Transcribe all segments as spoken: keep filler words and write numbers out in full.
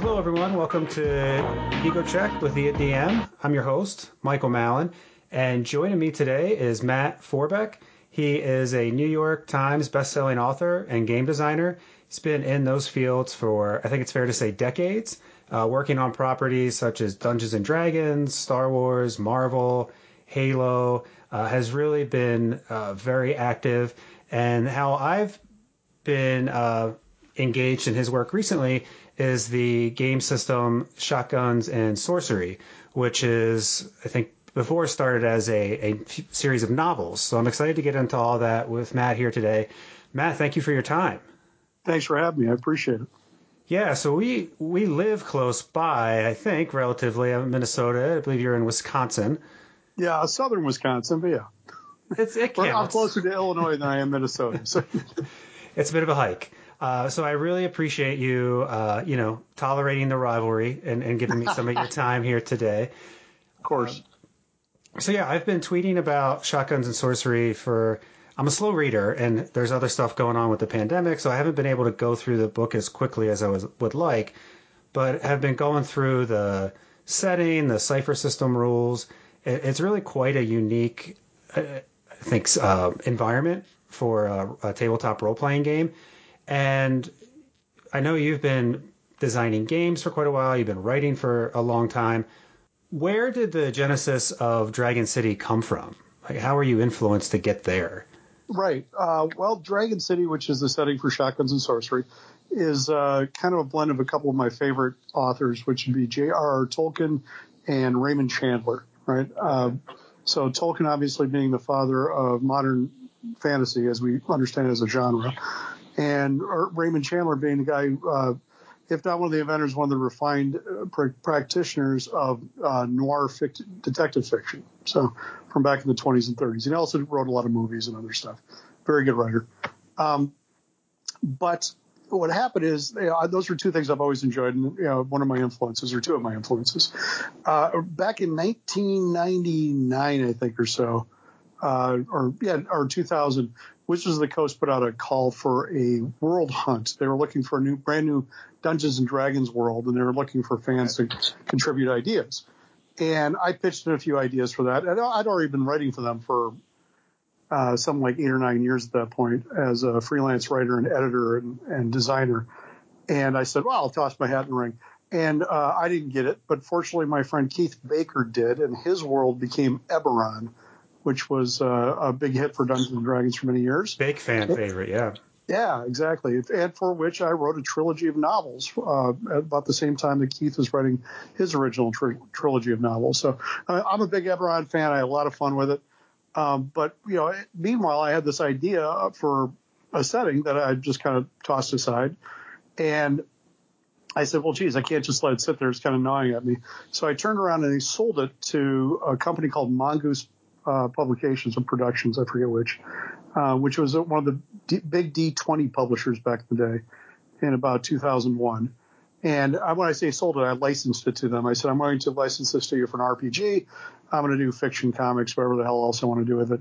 Hello, everyone. Welcome to Ego Check with the D M. I'm your host, Michael Mallon, and joining me today is Matt Forbeck. He is a New York Times bestselling author and game designer. He's been in those fields for, I think it's fair to say, decades, uh, working on properties such as Dungeons and Dragons, Star Wars, Marvel, Halo, uh, has really been uh, very active. And how I've been uh, engaged in his work recently is the game system Shotguns and Sorcery, which is, I think, before started as a, a series of novels. So I'm excited to get into all that with Matt here today. Matt, thank you for your time. Thanks for having me. I appreciate it. Yeah, so we we live close by, I think, relatively. I'm in Minnesota. I believe you're in Wisconsin. Yeah, southern Wisconsin, but yeah. It's, it counts. I'm closer to Illinois than I am Minnesota. So. It's a bit of a hike. Uh, so I really appreciate you, uh, you know, tolerating the rivalry and, and giving me some of your time here today. Of course. Um, so, yeah, I've been tweeting about Shotguns and Sorcery for – I'm a slow reader, and there's other stuff going on with the pandemic, so I haven't been able to go through the book as quickly as I was, would like, but have been going through the setting, the Cypher System rules. It, it's really quite a unique, I think, uh, environment for a, a tabletop role-playing game. And I know you've been designing games for quite a while. You've been writing for a long time. Where did the genesis of Dragon City come from? Like, how were you influenced to get there? Right. Uh, well, Dragon City, which is the setting for Shotguns and Sorcery, is uh, kind of a blend of a couple of my favorite authors, which would be J R R. Tolkien and Raymond Chandler, right? Uh, so Tolkien obviously being the father of modern fantasy, as we understand it as a genre. And Raymond Chandler being the guy, uh, if not one of the inventors, one of the refined pr- practitioners of uh, noir fict- detective fiction. So from back in the twenties and thirties. And he also wrote a lot of movies and other stuff. Very good writer. Um, but what happened is, you know, those are two things I've always enjoyed. And you know, one of my influences, or two of my influences. Uh, back in nineteen ninety-nine, I think, or so, uh, or yeah, or two thousand, Wizards of the Coast put out a call for a world hunt. They were looking for a new, brand new Dungeons and Dragons world, and they were looking for fans to contribute ideas. And I pitched in a few ideas for that. And I'd already been writing for them for uh, something like eight or nine years at that point as a freelance writer and editor and, and designer. And I said, well, I'll toss my hat in the ring. And uh, I didn't get it, but fortunately my friend Keith Baker did, and his world became Eberron, which was uh, a big hit for Dungeons and Dragons for many years. Big fan favorite, yeah. Yeah, exactly. And for which I wrote a trilogy of novels uh, at about the same time that Keith was writing his original tri- trilogy of novels. So uh, I'm a big Eberron fan. I had a lot of fun with it. Um, but, you know, meanwhile, I had this idea for a setting that I just kind of tossed aside. And I said, well, geez, I can't just let it sit there. It's kind of gnawing at me. So I turned around and I sold it to a company called Mongoose Uh, publications and productions, I forget which, uh, which was one of the D- big D twenty publishers back in the day in about two thousand one. And I, when I say sold it, I licensed it to them. I said, I'm going to license this to you for an R P G. I'm going to do fiction, comics, whatever the hell else I want to do with it.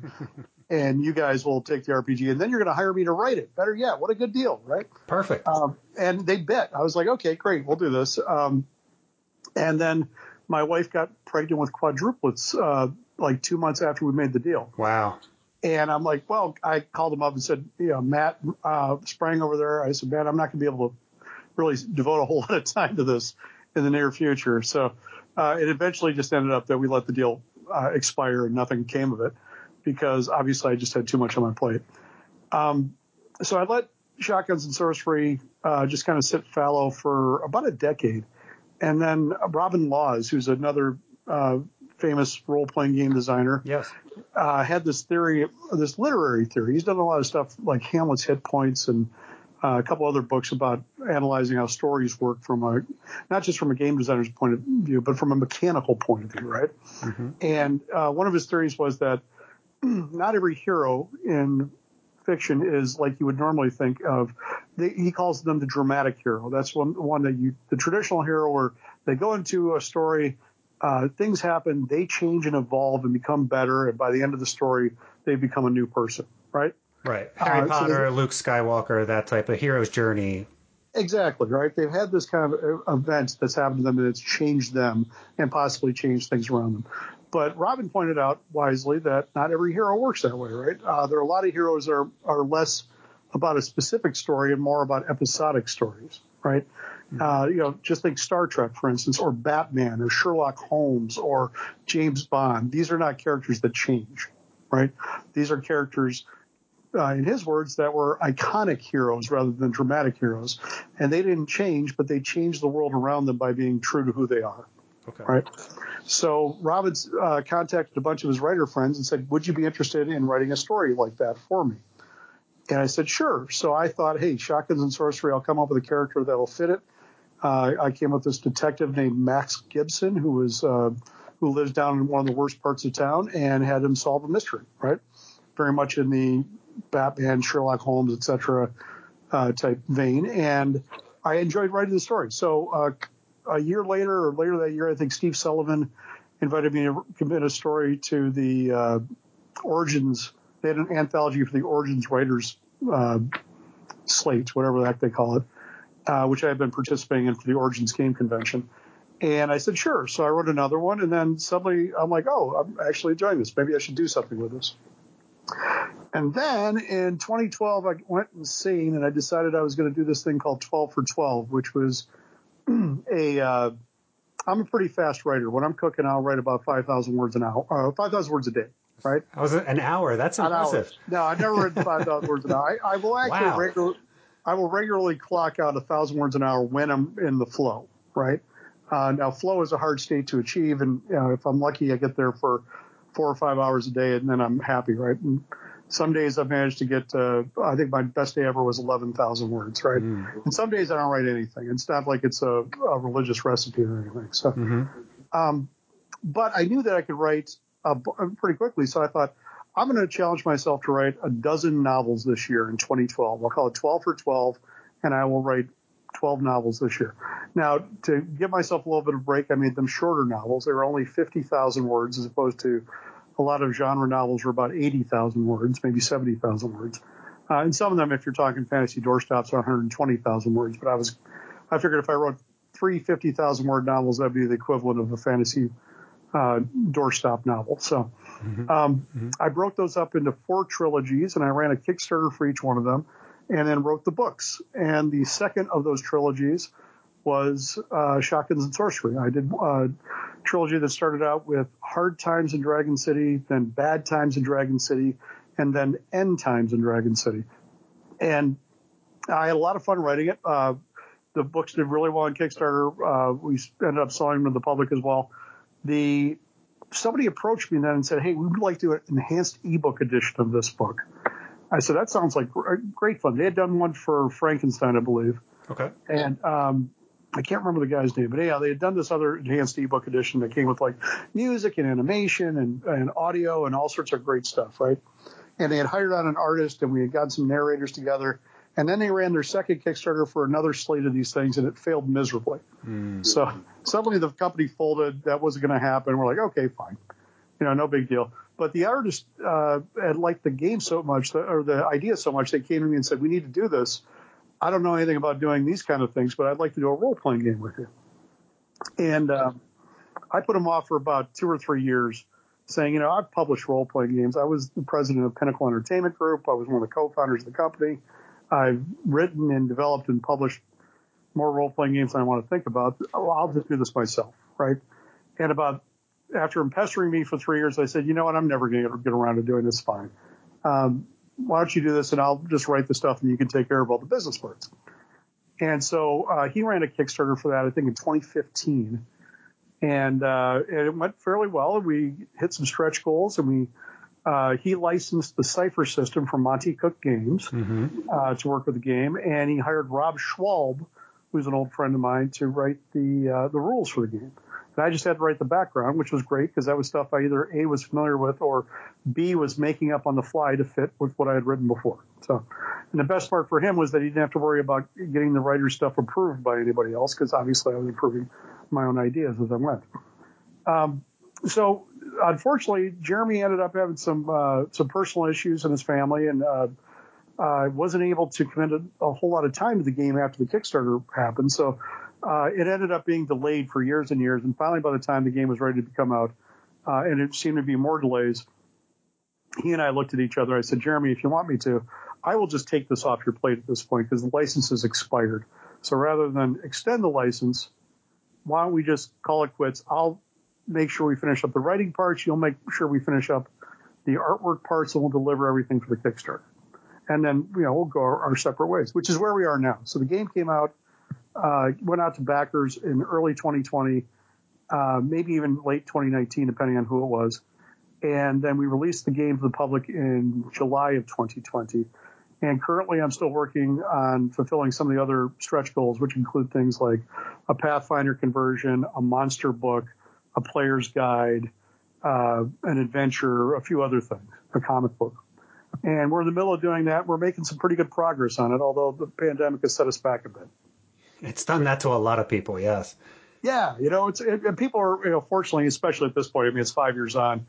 And you guys will take the R P G, and then you're going to hire me to write it. Better yet, what a good deal, right? Perfect. Um, and they bet. I was like, okay, great, we'll do this. Um, and then my wife got pregnant with quadruplets uh like two months after we made the deal. Wow. And I'm like, well, I called him up and said, you know, Matt uh, sprang over there. I said, man, I'm not going to be able to really devote a whole lot of time to this in the near future. So uh, it eventually just ended up that we let the deal uh, expire and nothing came of it because obviously I just had too much on my plate. Um, so I let Shotguns and Sorcery uh, just kind of sit fallow for about a decade. And then Robin Laws, who's another uh, – famous role-playing game designer. Yes. Uh, had this theory, this literary theory. He's done a lot of stuff like Hamlet's Hit Points and uh, a couple other books about analyzing how stories work from a, not just from a game designer's point of view, but from a mechanical point of view, right? Mm-hmm. And uh, one of his theories was that not every hero in fiction is like you would normally think of. They, he calls them the dramatic hero. That's one, one that you, the traditional hero where they go into a story, Uh, things happen, they change and evolve and become better, and by the end of the story, they become a new person, right? Right. Harry uh, Potter, so Luke Skywalker, that type of hero's journey. Exactly, right? They've had this kind of event that's happened to them, and it's changed them and possibly changed things around them. But Robin pointed out wisely that not every hero works that way, right? Uh, there are a lot of heroes that are, are less about a specific story and more about episodic stories, right? Mm-hmm. Uh, you know, just think Star Trek, for instance, or Batman or Sherlock Holmes or James Bond. These are not characters that change, right? These are characters, uh, in his words, that were iconic heroes rather than dramatic heroes. And they didn't change, but they changed the world around them by being true to who they are. Okay. Right. So Robbins uh, contacted a bunch of his writer friends and said, would you be interested in writing a story like that for me? And I said, sure. So I thought, hey, Shotguns and Sorcery, I'll come up with a character that'll fit it. Uh, I came up with this detective named Max Gibson, who was uh, who lives down in one of the worst parts of town, and had him solve a mystery, right? Very much in the Batman, Sherlock Holmes, et cetera, uh, type vein. And I enjoyed writing the story. So uh a year later or later that year, I think Steve Sullivan invited me to commit a story to the uh, Origins. They had an anthology for the Origins writers uh, slate, whatever the heck they call it, uh, which I had been participating in for the Origins game convention. And I said, sure. So I wrote another one. And then suddenly I'm like, oh, I'm actually enjoying this. Maybe I should do something with this. And then in twenty twelve, I went insane and I decided I was going to do this thing called twelve for twelve, which was a, uh, I'm a pretty fast writer. When I'm cooking, I'll write about five thousand words an hour, uh, five thousand words a day, right? I was an hour. That's impressive. No, I've never written five thousand words an hour. I, I will actually wow. regu- I will regularly clock out one thousand words an hour when I'm in the flow, right? Uh, now, flow is a hard state to achieve, and you know, if I'm lucky, I get there for four or five hours a day, and then I'm happy, right? And some days I've managed to get uh, – I think my best day ever was eleven thousand words, right? Mm. And some days I don't write anything. It's not like it's a, a religious recipe or anything. So, mm-hmm. um, but I knew that I could write uh, pretty quickly, so I thought I'm going to challenge myself to write a dozen novels this year in twenty twelve. I'll call it twelve for twelve, and I will write twelve novels this year. Now, to give myself a little bit of a break, I made them shorter novels. They were only fifty thousand words as opposed to – a lot of genre novels were about eighty thousand words, maybe seventy thousand words. Uh, and some of them, if you're talking fantasy doorstops, are one hundred twenty thousand words. But I was, I figured if I wrote three fifty thousand word novels, that'd be the equivalent of a fantasy uh, doorstop novel. So mm-hmm. Um, mm-hmm. I broke those up into four trilogies, and I ran a Kickstarter for each one of them, and then wrote the books. And the second of those trilogies was uh, Shotguns and Sorcery. I did a trilogy that started out with Hard Times in Dragon City, then Bad Times in Dragon City, and then End Times in Dragon City. And I had a lot of fun writing it. Uh, the books did really well on Kickstarter. Uh, we ended up selling them to the public as well. The somebody approached me then and said, hey, we would like to do an enhanced ebook edition of this book. I said, that sounds like great fun. They had done one for Frankenstein, I believe. Okay. And um I can't remember the guy's name, but yeah, they had done this other enhanced ebook edition that came with like music and animation and, and audio and all sorts of great stuff, right? And they had hired on an artist, and we had gotten some narrators together, and then they ran their second Kickstarter for another slate of these things, and it failed miserably. Mm. So suddenly the company folded. That wasn't going to happen. We're like, okay, fine, you know, no big deal. But the artist uh, had liked the game so much, or the idea so much, they came to me and said, we need to do this. I don't know anything about doing these kind of things, but I'd like to do a role-playing game with you. And uh, I put them off for about two or three years saying, you know, I've published role-playing games. I was the president of Pinnacle Entertainment Group. I was one of the co-founders of the company. I've written and developed and published more role-playing games than I want to think about. Oh, I'll just do this myself, right? And about after him pestering me for three years, I said, you know what, I'm never going to get around to doing this fine. Um Why don't you do this, and I'll just write the stuff, and you can take care of all the business parts. And so uh, he ran a Kickstarter for that, I think, in twenty fifteen. And, uh, and it went fairly well. We hit some stretch goals, and we uh, he licensed the Cypher System from Monty Cook Games mm-hmm. uh, to work with the game, and he hired Rob Schwalb, who's an old friend of mine, to write the uh, the rules for the game. And I just had to write the background, which was great because that was stuff I either A, was familiar with, or B, was making up on the fly to fit with what I had written before. So, and the best part for him was that he didn't have to worry about getting the writer's stuff approved by anybody else because obviously I was improving my own ideas as I went. Um, so, unfortunately, Jeremy ended up having some uh, some personal issues in his family, and uh, I uh, wasn't able to commit a, a whole lot of time to the game after the Kickstarter happened, so uh, it ended up being delayed for years and years. And finally, by the time the game was ready to come out, uh, and it seemed to be more delays, he and I looked at each other. I said, Jeremy, if you want me to, I will just take this off your plate at this point because the license is expired. So rather than extend the license, why don't we just call it quits? I'll make sure we finish up the writing parts. You'll make sure we finish up the artwork parts, and we'll deliver everything for the Kickstarter. And then, you know, we'll go our separate ways, which is where we are now. So the game came out, uh, went out to backers in early twenty twenty, uh, maybe even late twenty nineteen, depending on who it was. And then we released the game to the public in July of twenty twenty. And currently I'm still working on fulfilling some of the other stretch goals, which include things like a Pathfinder conversion, a monster book, a player's guide, uh, an adventure, a few other things, a comic book. And we're in the middle of doing that. We're making some pretty good progress on it, although the pandemic has set us back a bit. It's done that to a lot of people, yes. Yeah, you know, it's it, and people are, you know, fortunately, especially at this point, I mean, it's five years on.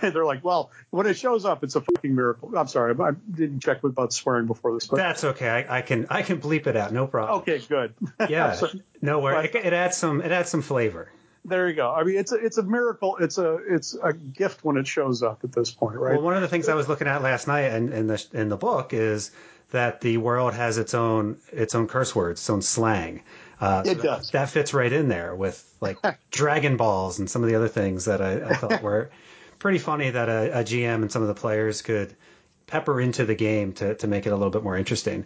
They're like, well, when it shows up, it's a fucking miracle. I'm sorry, I didn't check about swearing before this. But... That's okay. I, I can I can bleep it out, no problem. Okay, good. Yeah, no worries. It, it adds some it adds some flavor. There you go. I mean, it's a, it's a miracle. It's a it's a gift when it shows up at this point, right? Well, one of the things I was looking at last night in, in the in the book is that the world has its own its own curse words, its own slang. Uh, it does. That fits right in there with like Dragon Balls and some of the other things that I, I thought were pretty funny that a, a G M and some of the players could pepper into the game to to make it a little bit more interesting.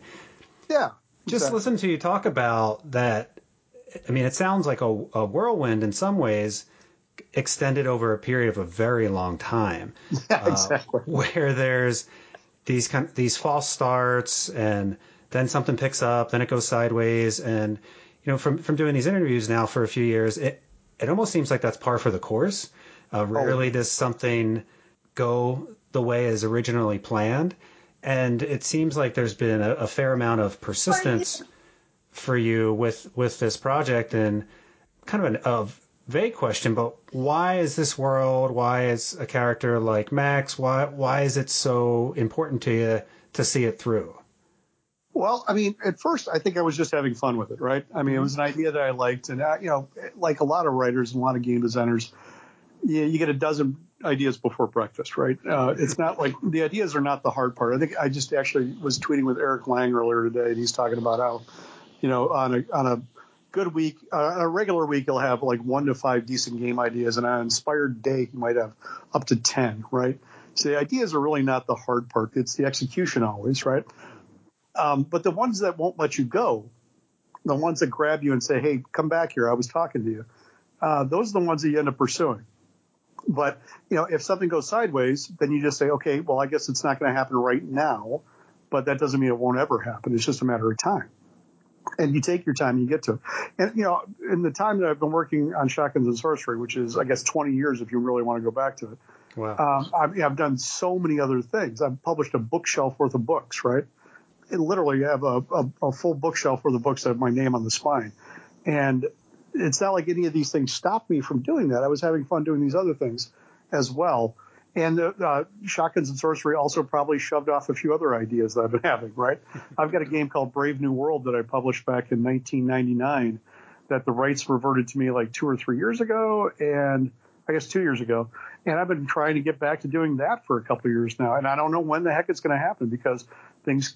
Yeah. Just exactly. Listen to you talk about that. I mean, it sounds like a, a whirlwind in some ways, extended over a period of a very long time. Yeah, exactly. Uh, where there's these kind of, these false starts, and then something picks up, then it goes sideways, and you know, from from doing these interviews now for a few years, it it almost seems like that's par for the course. Uh, rarely oh. does something go the way as originally planned, and it seems like there's been a, a fair amount of persistence. Party. For you with with this project, and kind of an, a vague question, but why is this world, why is a character like Max, why why is it so important to you to see it through? Well, I mean, at first I think I was just having fun with it, right? I mean, it was an idea that I liked, and I, you know, like a lot of writers and a lot of game designers, you, you get a dozen ideas before breakfast, right? Uh, it's not like the ideas are not the hard part. I think I just actually was tweeting with Eric Lang earlier today, and he's talking about how, you know, on a on a good week, uh, on a regular week, you'll have like one to five decent game ideas, and on an inspired day, you might have up to ten, right? So the ideas are really not the hard part; it's the execution always, right? Um, but the ones that won't let you go, the ones that grab you and say, "Hey, come back here! I was talking to you," uh, those are the ones that you end up pursuing. But you know, if something goes sideways, then you just say, "Okay, well, I guess it's not going to happen right now," but that doesn't mean it won't ever happen. It's just a matter of time. And you take your time, you get to it. And, you know, in the time that I've been working on Shotguns and Sorcery, which is, I guess, twenty years if you really want to go back to it. Wow. Um, I've, I've done so many other things. I've published a bookshelf worth of books, right? It literally, I have a, a, a full bookshelf worth of books that have my name on the spine. And it's not like any of these things stopped me from doing that. I was having fun doing these other things as well. And uh, Shotguns and Sorcery also probably shoved off a few other ideas that I've been having, right? I've got a game called Brave New World that I published back in nineteen ninety-nine that the rights reverted to me like two or three years ago, and I guess two years ago. And I've been trying to get back to doing that for a couple of years now, and I don't know when the heck it's going to happen because things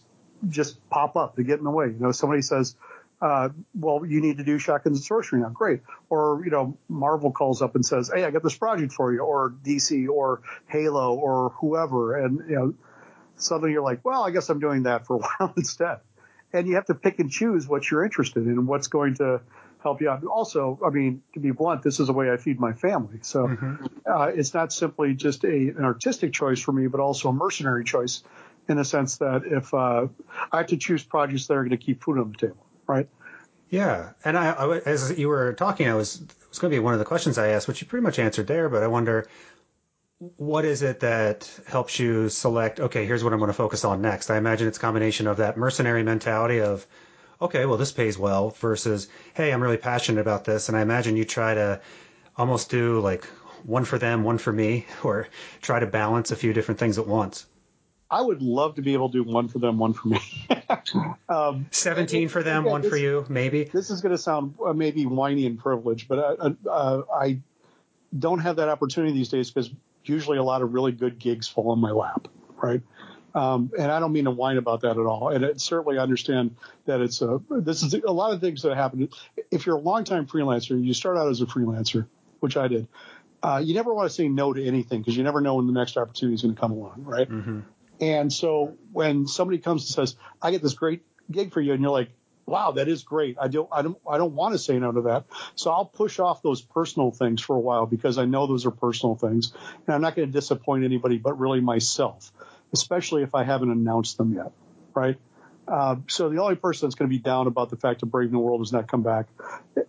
just pop up. They get in the way. You know, somebody says, uh, well, you need to do Shotguns and Sorcery now. Great. Or, you know, Marvel calls up and says, hey, I got this project for you, or D C or Halo or whoever. And, you know, suddenly you're like, well, I guess I'm doing that for a while instead. And you have to pick and choose what you're interested in and what's going to help you out. Also, I mean, to be blunt, this is the way I feed my family. So mm-hmm. uh, it's not simply just a, an artistic choice for me, but also a mercenary choice in the sense that if uh, I have to choose projects that are going to keep food on the table. Right. Yeah. And I, I, as you were talking, I was, it was going to be one of the questions I asked, which you pretty much answered there. But I wonder, what is it that helps you select, okay, here's what I'm going to focus on next? I imagine it's a combination of that mercenary mentality of, okay, well, this pays well versus, hey, I'm really passionate about this. And I imagine you try to almost do like one for them, one for me, or try to balance a few different things at once. I would love to be able to do one for them, one for me. um, seventeen for them, yeah, one this, for you, maybe. This is going to sound uh, maybe whiny and privileged, but uh, uh, I don't have that opportunity these days because usually a lot of really good gigs fall in my lap, right? Um, and I don't mean to whine about that at all. And it certainly understand that it's a, this is a lot of things that happen. If you're a longtime freelancer, you start out as a freelancer, which I did. Uh, you never want to say no to anything because you never know when the next opportunity is going to come along, right? Mm-hmm. And so when somebody comes and says, I get this great gig for you, and you're like, wow, that is great. I don't, I don't, I don't want to say no to that. So I'll push off those personal things for a while because I know those are personal things. And I'm not going to disappoint anybody, but really myself, especially if I haven't announced them yet. Right. Uh, so the only person that's going to be down about the fact that Brave New World has not come back.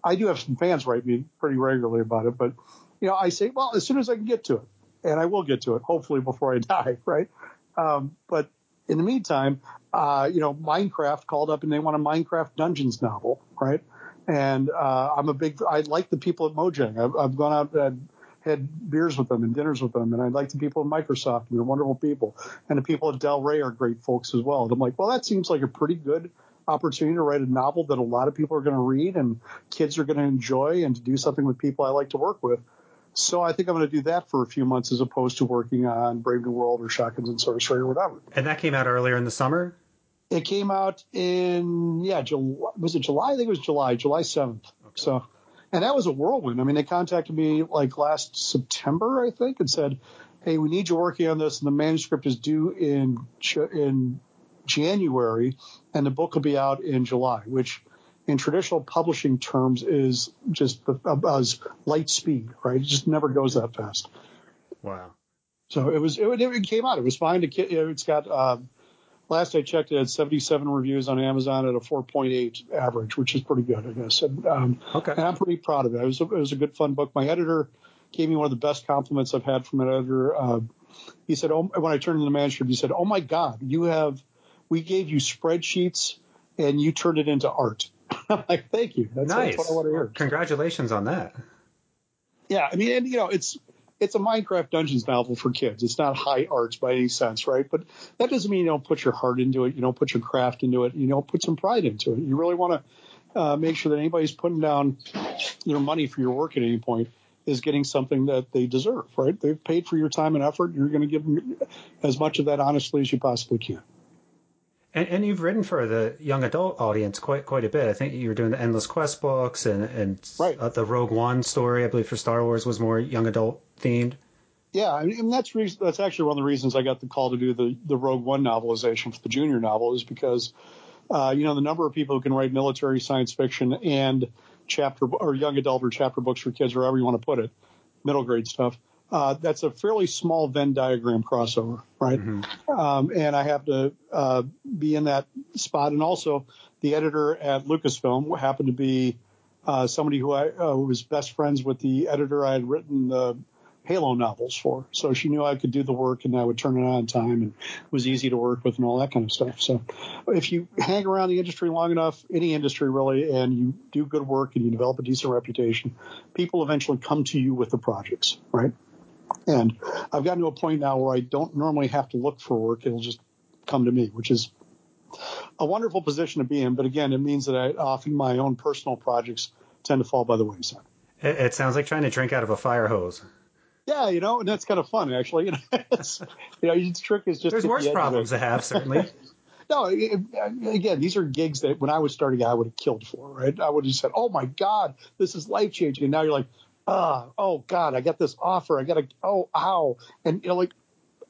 I do have some fans write me pretty regularly about it, but you know, I say, well, as soon as I can get to it, and I will get to it, hopefully before I die. Right. Um, but in the meantime, uh, you know, Minecraft called up and they want a Minecraft Dungeons novel, right? And uh, I'm a big – I like the people at Mojang. I've, I've gone out and had beers with them and dinners with them, and I like the people at Microsoft, and they're wonderful people. And the people at Del Rey are great folks as well. And I'm like, well, that seems like a pretty good opportunity to write a novel that a lot of people are going to read and kids are going to enjoy and to do something with people I like to work with. So I think I'm going to do that for a few months as opposed to working on Brave New World or Shotguns and Sorcery or whatever. And that came out earlier in the summer? It came out in, yeah, July, was it July? I think it was July, July seventh. Okay. So, and that was a whirlwind. I mean, they contacted me like last September, I think, and said, hey, we need you working on this, and the manuscript is due in in January, and the book will be out in July, which in traditional publishing terms is just as light speed, right? It just never goes that fast. Wow. So it was, it, it came out. It was fine. To, it's got, uh, last I checked, it had seventy-seven reviews on Amazon at a four point eight average, which is pretty good, I guess. And, um, okay. And I'm pretty proud of it. It was, a, it was a good, fun book. My editor gave me one of the best compliments I've had from an editor. Uh, he said, oh, when I turned in the manuscript, he said, oh my God, you have, we gave you spreadsheets and you turned it into art. I'm like, thank you. That's, nice. That's what I want to hear. Congratulations on that. Yeah, I mean, and you know, it's it's a Minecraft Dungeons novel for kids. It's not high arts by any sense, right? But that doesn't mean you don't put your heart into it. You don't put your craft into it. You don't put some pride into it. You really want to uh, make sure that anybody's putting down their money for your work at any point is getting something that they deserve, right? They've paid for your time and effort. You're going to give them as much of that honestly as you possibly can. And, and you've written for the young adult audience quite quite a bit. I think you were doing the Endless Quest books and, and right. uh, the Rogue One story, I believe, for Star Wars was more young adult themed. Yeah, I mean, and that's re- that's actually one of the reasons I got the call to do the, the Rogue One novelization for the junior novel is because, uh, you know, the number of people who can write military science fiction and chapter or young adult or chapter books for kids or however you want to put it, middle grade stuff. Uh, that's a fairly small Venn diagram crossover, right? Mm-hmm. Um, and I have to uh, be in that spot. And also, the editor at Lucasfilm happened to be uh, somebody who I uh, was best friends with the editor I had written the Halo novels for. So she knew I could do the work and I would turn it on time and it was easy to work with and all that kind of stuff. So if you hang around the industry long enough, any industry really, and you do good work and you develop a decent reputation, people eventually come to you with the projects, right? And I've gotten to a point now where I don't normally have to look for work. It'll just come to me, which is a wonderful position to be in. But again, it means that I often my own personal projects tend to fall by the wayside. It sounds like trying to drink out of a fire hose. Yeah, you know, and that's kind of fun, actually. You know, it's, you know the trick is just – There's worse the problems to have, certainly. No, again, these are gigs that when I was starting out, I would have killed for, right? I would have said, oh, my God, this is life-changing. And now you're like – Uh, oh, God, I got this offer. I got to, oh, ow. And, you know, like,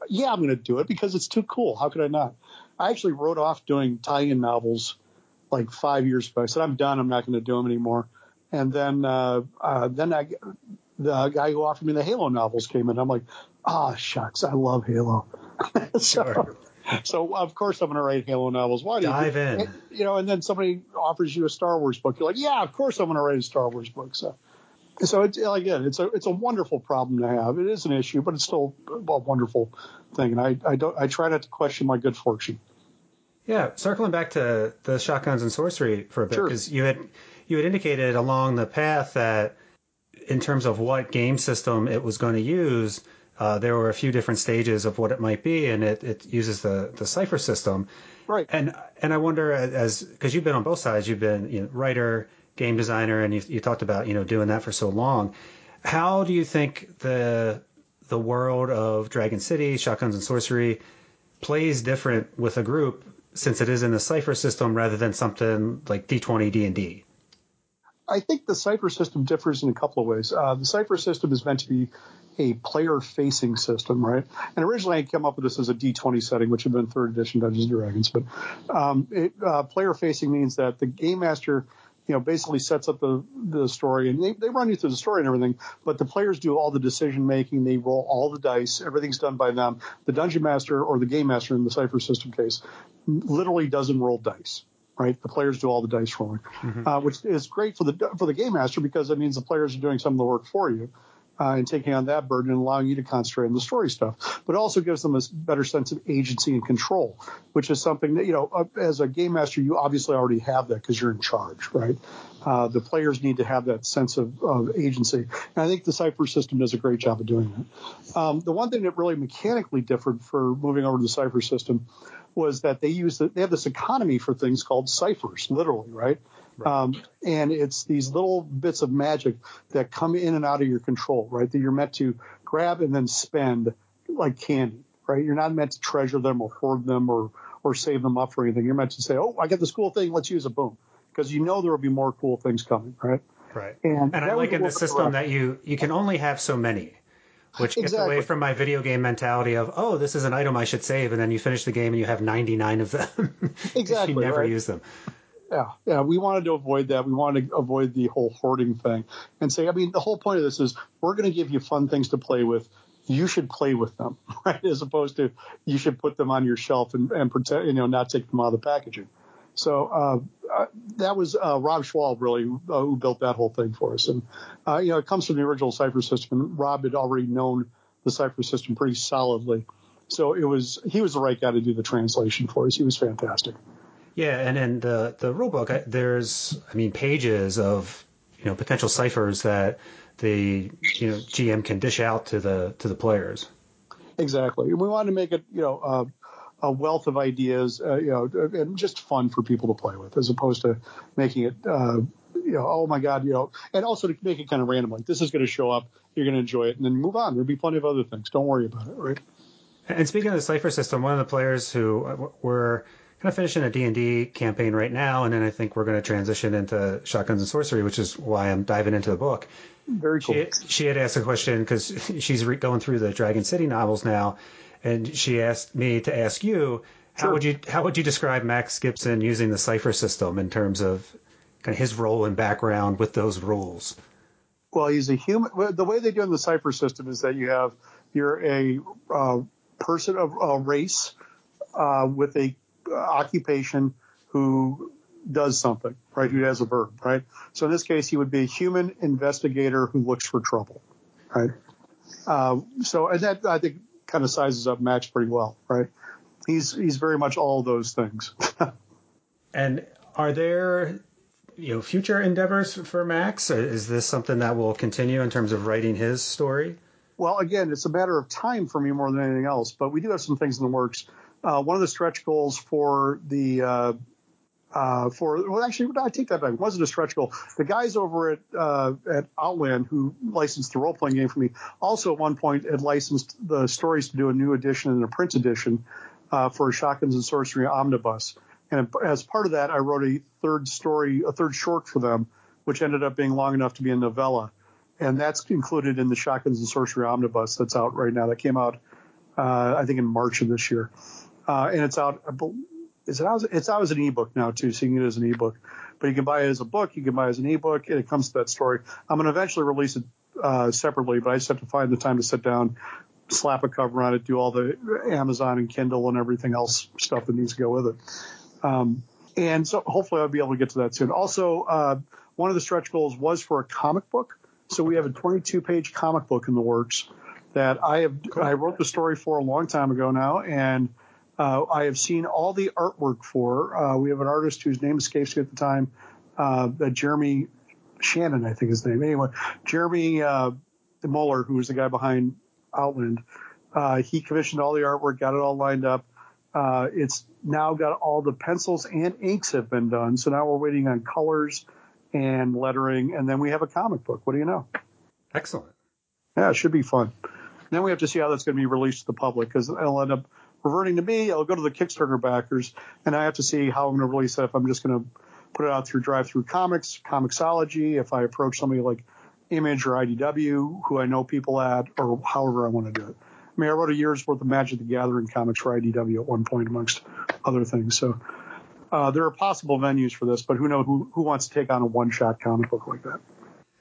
yeah, I'm going to do it because it's too cool. How could I not? I actually wrote off doing tie-in novels like five years ago. I said, I'm done. I'm not going to do them anymore. And then uh, uh, then I, the guy who offered me the Halo novels came in. I'm like, ah, oh, shucks, I love Halo. so, sure. so, of course, I'm going to write Halo novels. Why do you Dive in. And, you know, and then somebody offers you a Star Wars book. You're like, yeah, of course I'm going to write a Star Wars book. So. So it's, again, it's a it's a wonderful problem to have. It is an issue, but it's still a wonderful thing. And I, I don't I try not to question my good fortune. Yeah, circling back to the Shotguns and Sorcery for a bit, because sure. you had you had indicated along the path that in terms of what game system it was going to use, Uh, there were a few different stages of what it might be, and it, it uses the, the Cypher system. Right. And and I wonder, as because you've been on both sides, you've been you know, writer, game designer, and you you talked about you know doing that for so long. How do you think the the world of Dragon City, Shotguns and Sorcery, plays different with a group since it is in the Cypher system rather than something like D twenty D and D? I think the Cypher system differs in a couple of ways. Uh, the Cypher system is meant to be a player-facing system, right? And originally I came up with this as a D twenty setting, which had been third edition Dungeons and Dragons. But um, it, uh, player-facing means that the game master, you know, basically sets up the, the story, and they, they run you through the story and everything, but the players do all the decision-making. They roll all the dice. Everything's done by them. The dungeon master or the game master in the Cypher system case literally doesn't roll dice. Right, the players do all the dice rolling, mm-hmm. uh, which is great for the for the game master because it means the players are doing some of the work for you uh, and taking on that burden and allowing you to concentrate on the story stuff. But it also gives them a better sense of agency and control, which is something that, you know, uh, as a game master, you obviously already have that because you're in charge, right? Uh, the players need to have that sense of, of agency. And I think the Cypher system does a great job of doing that. Um, the one thing that really mechanically differed for moving over to the Cypher system was that they use the, they have this economy for things called ciphers, literally, right? right. Um, and it's these little bits of magic that come in and out of your control, right, that you're meant to grab and then spend like candy, right? You're not meant to treasure them or hoard them or, or save them up for anything. You're meant to say, oh, I got this cool thing, let's use it, boom. Because you know there will be more cool things coming, right? Right. And, and I like in the system that you, you can only have so many, which gets exactly. away from my video game mentality of, oh, this is an item I should save, and then you finish the game and you have ninety-nine of them. Exactly. You never right? use them. Yeah, yeah. We wanted to avoid that. We wanted to avoid the whole hoarding thing and say, I mean, the whole point of this is we're going to give you fun things to play with. You should play with them, right? As opposed to you should put them on your shelf and, and pretend, you know, not take them out of the packaging. So uh, uh, that was uh, Rob Schwalb, really, uh, who built that whole thing for us. And, uh, you know, it comes from the original Cypher system. And Rob had already known the Cypher system pretty solidly. So it was he was the right guy to do the translation for us. He was fantastic. Yeah. And in the, the rule book, there's, I mean, pages of, you know, potential ciphers that the you know G M can dish out to the to the players. Exactly. We wanted to make it, you know, uh, a wealth of ideas, uh, you know, and just fun for people to play with, as opposed to making it, uh, you know, oh my God, you know, and also to make it kind of random. Like, this is going to show up, you're going to enjoy it, and then move on. There'll be plenty of other things. Don't worry about it, right? And speaking of the Cypher system, one of the players who we're kind of finishing a D and D campaign right now, and then I think we're going to transition into Shotguns and Sorcery, which is why I'm diving into the book. Very cool. She, she had asked a question because she's re- going through the Dragon City novels now. And she asked me to ask you, how sure. would you how would you describe Max Gibson using the Cypher system in terms of kind of his role and background with those rules? Well, he's a human. The way they do in the Cypher system is that you have you're a uh, person of a uh, race uh, with a uh, occupation who does something, right? Who has a verb, right? So in this case, he would be a human investigator who looks for trouble, right? Uh, so and that I think. Kind of sizes up Max pretty well, right? He's he's very much all those things. And are there, you know, future endeavors for Max? Is this something that will continue in terms of writing his story? Well, again, it's a matter of time for me more than anything else. But we do have some things in the works. Uh, one of the stretch goals for the uh, uh, for well, actually, I take that back. It wasn't a stretch goal. The guys over at uh, at Outland who licensed the role playing game for me also at one point had licensed the stories to do a new edition and a print edition uh, for Shotguns and Sorcery Omnibus. And as part of that, I wrote a third story, a third short for them, which ended up being long enough to be a novella, and that's included in the Shotguns and Sorcery Omnibus that's out right now. That came out, uh, I think, in March of this year, uh, and it's out. I believe, It's out, it's out as an ebook now, too, so you can get it as an ebook. But you can buy it as a book, you can buy it as an ebook, and it comes to that story. I'm going to eventually release it uh, separately, but I just have to find the time to sit down, slap a cover on it, do all the Amazon and Kindle and everything else stuff that needs to go with it. Um, and so hopefully I'll be able to get to that soon. Also, uh, one of the stretch goals was for a comic book. So we have a twenty-two page comic book in the works that I have. Cool. I wrote the story for a long time ago now, and Uh, I have seen all the artwork for. Uh, we have an artist whose name escapes me at the time, uh, Jeremy Shannon, I think his name. Anyway, Jeremy uh, Muller, who was the guy behind Outland. Uh, he commissioned all the artwork, got it all lined up. Uh, it's now got all the pencils and inks have been done. So now we're waiting on colors and lettering. And then we have a comic book. What do you know? Excellent. Yeah, it should be fun. And then we have to see how that's going to be released to the public, because it'll end up reverting to me. I'll go to the Kickstarter backers, and I have to see how I'm going to release that. If I'm just going to put it out through Drive-Thru Comics, Comixology, if I approach somebody like Image or I D W, who I know people at, or however I want to do it. I mean, I wrote a year's worth of Magic the Gathering comics for I D W at one point, amongst other things. So uh, there are possible venues for this, but who knows who, who wants to take on a one-shot comic book like that?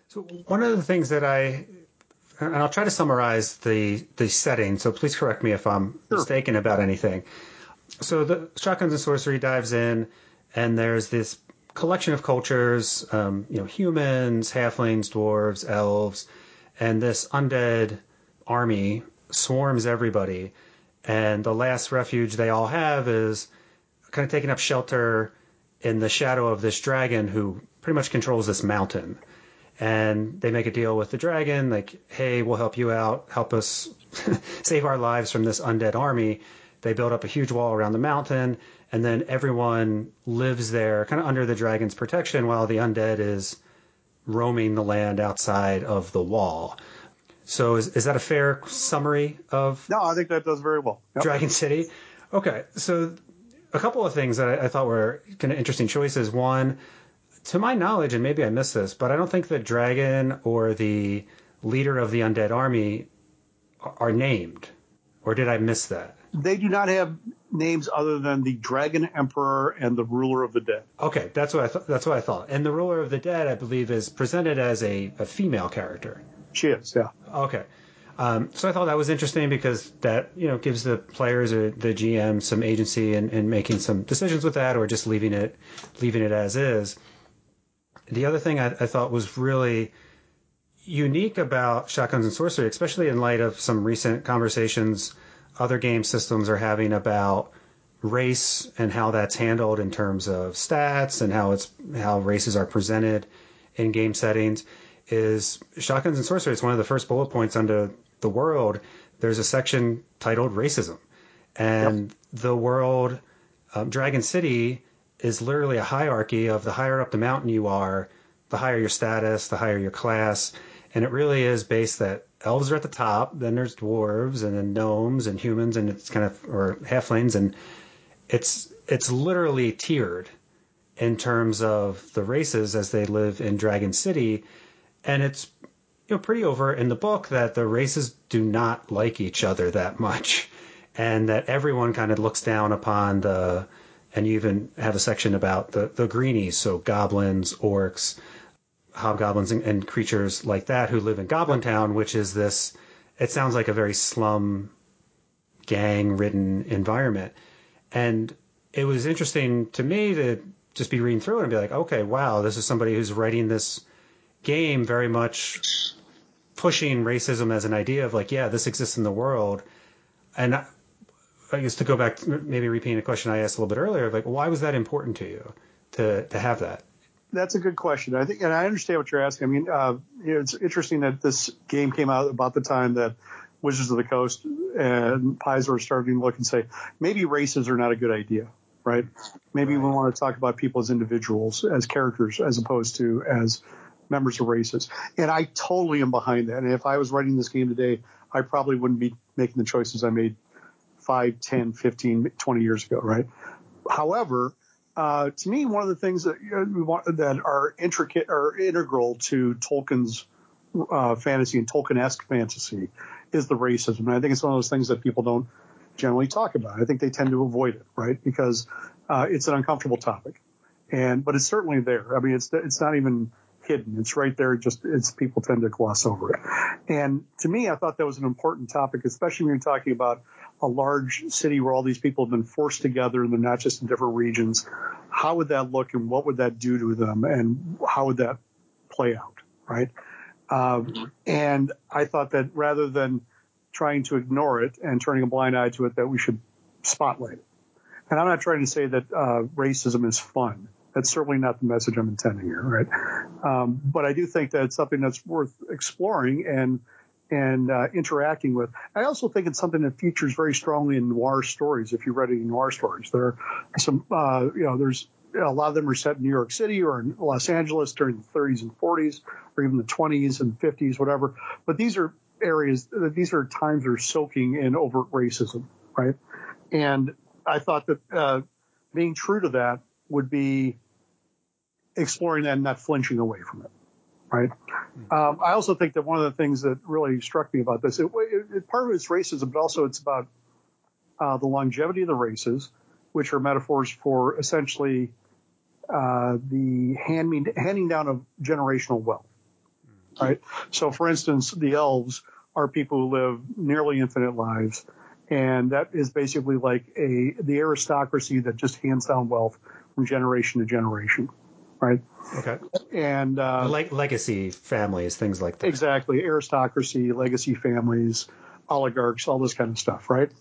So one of the things that I – and I'll try to summarize the, the setting, so please correct me if I'm sure. mistaken about anything. So the Shotguns and Sorcery dives in, and there's this collection of cultures, um, you know, humans, halflings, dwarves, elves, and this undead army – swarms everybody, and the last refuge they all have is kind of taking up shelter in the shadow of this dragon who pretty much controls this mountain. And they make a deal with the dragon, like, hey, we'll help you out, help us save our lives from this undead army. They build up a huge wall around the mountain, and then everyone lives there kind of under the dragon's protection while the undead is roaming the land outside of the wall. So is is that a fair summary of? No, I think that does very well. Yep. Dragon City. Okay, so a couple of things that I, I thought were kind of interesting choices. One, to my knowledge, and maybe I missed this, but I don't think the dragon or the leader of the undead army are, are named, or did I miss that? They do not have names other than the Dragon Emperor and the Ruler of the Dead. Okay, that's what I th- that's what I thought. And the Ruler of the Dead, I believe, is presented as a, a female character. She is, yeah. Okay. Um, so I thought that was interesting because that, you know, gives the players or the G M some agency in, in making some decisions with that, or just leaving it leaving it as is. The other thing I, I thought was really unique about Shotguns and Sorcery, especially in light of some recent conversations other game systems are having about race and how that's handled in terms of stats and how it's how races are presented in game settings, is Shotguns and Sorcery. It's one of the first bullet points under the world. There's a section titled Racism. And yep. the world, um, Dragon City, is literally a hierarchy of the higher up the mountain you are, the higher your status, the higher your class. And it really is based that elves are at the top, then there's dwarves, and then gnomes and humans, and it's kind of, or halflings. And it's it's literally tiered in terms of the races as they live in Dragon City. And it's, you know, pretty overt in the book that the races do not like each other that much, and that everyone kind of looks down upon the, and you even have a section about the, the greenies, so goblins, orcs, hobgoblins, and, and creatures like that who live in Goblin Town, which is this, it sounds like a very slum, gang-ridden environment. And it was interesting to me to just be reading through it and be like, okay, wow, this is somebody who's writing this game very much pushing racism as an idea of like, yeah, this exists in the world. And I, I guess to go back, to maybe repeating a question I asked a little bit earlier, like, why was that important to you to, to have that? That's a good question. I think, and I understand what you're asking. I mean, uh, you know, it's interesting that this game came out about the time that Wizards of the Coast and Paizo are starting to look and say, maybe races are not a good idea, right? Maybe right. we want to talk about people as individuals, as characters, as opposed to as members of races. And I totally am behind that. And if I was writing this game today, I probably wouldn't be making the choices I made five, ten, fifteen, twenty years ago, right? However, uh, to me, one of the things that you know, we want, that are intricate or integral to Tolkien's uh, fantasy and Tolkien-esque fantasy is the racism. And I think it's one of those things that people don't generally talk about. I think they tend to avoid it, right? Because uh, it's an uncomfortable topic. And but it's certainly there. I mean, it's it's not even hidden. It's right there. Just it's people tend to gloss over it. And to me, I thought that was an important topic, especially when you're talking about a large city where all these people have been forced together and they're not just in different regions. How would that look and what would that do to them and how would that play out? Right. Um, and I thought that rather than trying to ignore it and turning a blind eye to it, that we should spotlight it. And I'm not trying to say that uh, racism is fun. That's certainly not the message I'm intending here, right? Um, but I do think that it's something that's worth exploring, and and uh, interacting with. I also think it's something that features very strongly in noir stories. If you read any noir stories, there are some, uh, you know, there's a lot of them are set in New York City or in Los Angeles during the thirties and forties, or even the twenties and fifties, whatever. But these are areas, these are times that are soaking in overt racism, right? And I thought that uh, being true to that would be exploring that and not flinching away from it. Right. Um, I also think that one of the things that really struck me about this, it, it, part of it's racism, but also it's about uh, the longevity of the races, which are metaphors for essentially uh, the hand, handing down of generational wealth. Right. So, for instance, the elves are people who live nearly infinite lives. And that is basically like a the aristocracy that just hands down wealth from generation to generation. Right. Okay. And uh, like legacy families, things like that. Exactly. Aristocracy, legacy families, oligarchs, all this kind of stuff. Right.